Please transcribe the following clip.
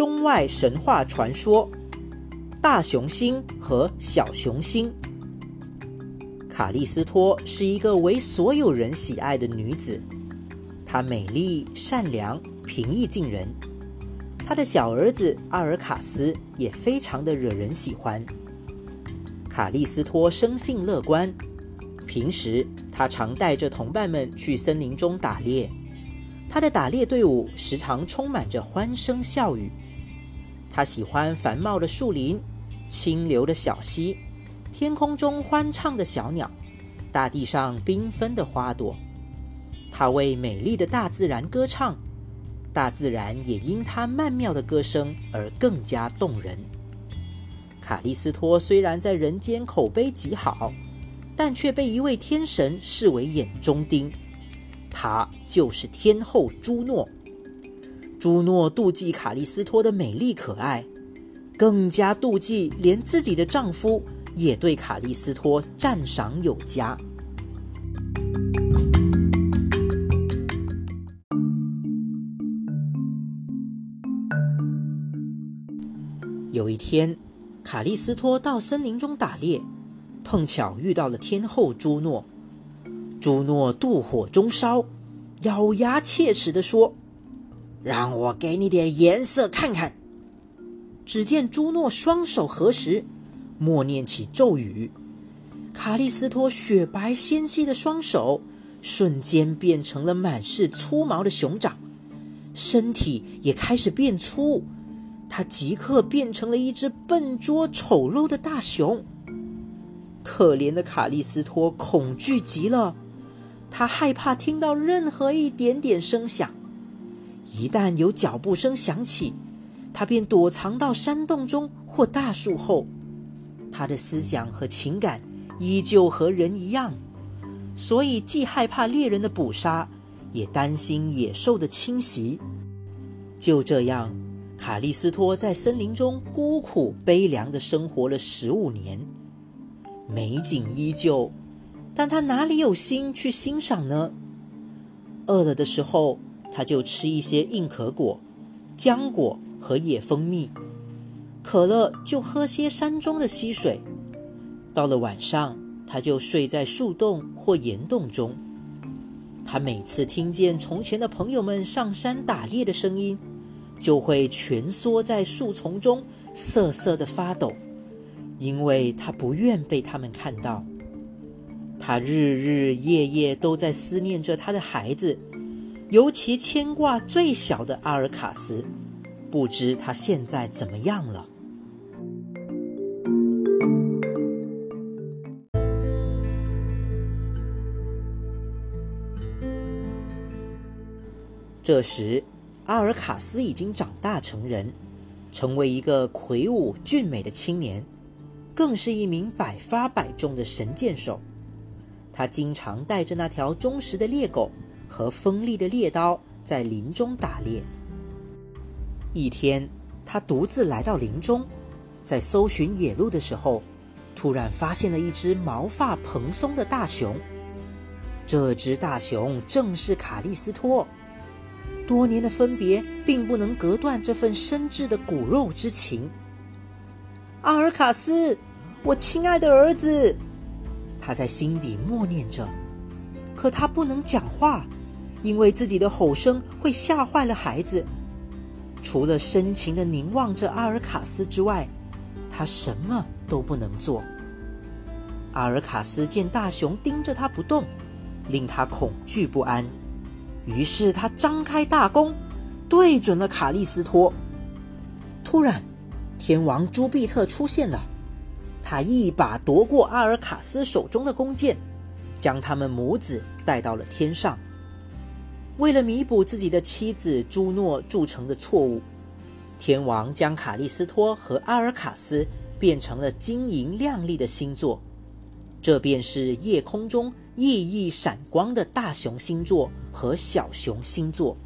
中外神话传说、大熊星和小熊星。卡利斯托是一个为所有人喜爱的女子，她美丽、善良、平易近人。她的小儿子阿尔卡斯也非常的惹人喜欢。卡利斯托生性乐观，平时她常带着同伴们去森林中打猎。他的打猎队伍时常充满着欢声笑语。他喜欢繁茂的树林、清流的小溪、天空中欢唱的小鸟、大地上缤纷的花朵。他为美丽的大自然歌唱，大自然也因他曼妙的歌声而更加动人。卡利斯托虽然在人间口碑极好，但却被一位天神视为眼中钉。她就是天后朱诺。朱诺妒忌卡利斯托的美丽可爱，更加妒忌连自己的丈夫也对卡利斯托赞赏有加。有一天，卡利斯托到森林中打猎，碰巧遇到了天后朱诺。朱诺妒火中烧，咬牙切齿地说：“让我给你点颜色看看。”只见朱诺双手合十，默念起咒语。卡利斯托雪白纤细的双手瞬间变成了满是粗毛的熊掌，身体也开始变粗，他即刻变成了一只笨拙丑陋的大熊。可怜的卡利斯托恐惧极了，他害怕听到任何一点点声响，一旦有脚步声响起，他便躲藏到山洞中或大树后。他的思想和情感依旧和人一样，所以既害怕猎人的捕杀，也担心野兽的侵袭。就这样，卡利斯托在森林中孤苦悲凉地生活了15年，美景依旧，但他哪里有心去欣赏呢？饿了的时候，他就吃一些硬壳果、浆果和野蜂蜜，渴了就喝些山中的溪水。到了晚上，他就睡在树洞或岩洞中。他每次听见从前的朋友们上山打猎的声音，就会蜷缩在树丛中，瑟瑟地发抖，因为他不愿被他们看到。他日日夜夜都在思念着他的孩子，尤其牵挂最小的阿尔卡斯，不知他现在怎么样了。这时，阿尔卡斯已经长大成人，成为一个魁梧俊美的青年，更是一名百发百中的神箭手。他经常带着那条忠实的猎狗和锋利的猎刀在林中打猎。一天，他独自来到林中，在搜寻野鹿的时候，突然发现了一只毛发蓬松的大熊。这只大熊正是卡利斯托。多年的分别并不能隔断这份深挚的骨肉之情。阿尔卡斯，我亲爱的儿子，他在心底默念着，可他不能讲话，因为自己的吼声会吓坏了孩子。除了深情地凝望着阿尔卡斯之外，他什么都不能做。阿尔卡斯见大熊盯着他不动，令他恐惧不安，于是他张开大弓，对准了卡利斯托。突然，天王朱庇特出现了，他一把夺过阿尔卡斯手中的弓箭，将他们母子带到了天上。为了弥补自己的妻子朱诺铸成的错误，天王将卡利斯托和阿尔卡斯变成了晶莹亮丽的星座，这便是夜空中熠熠闪光的大熊星座和小熊星座。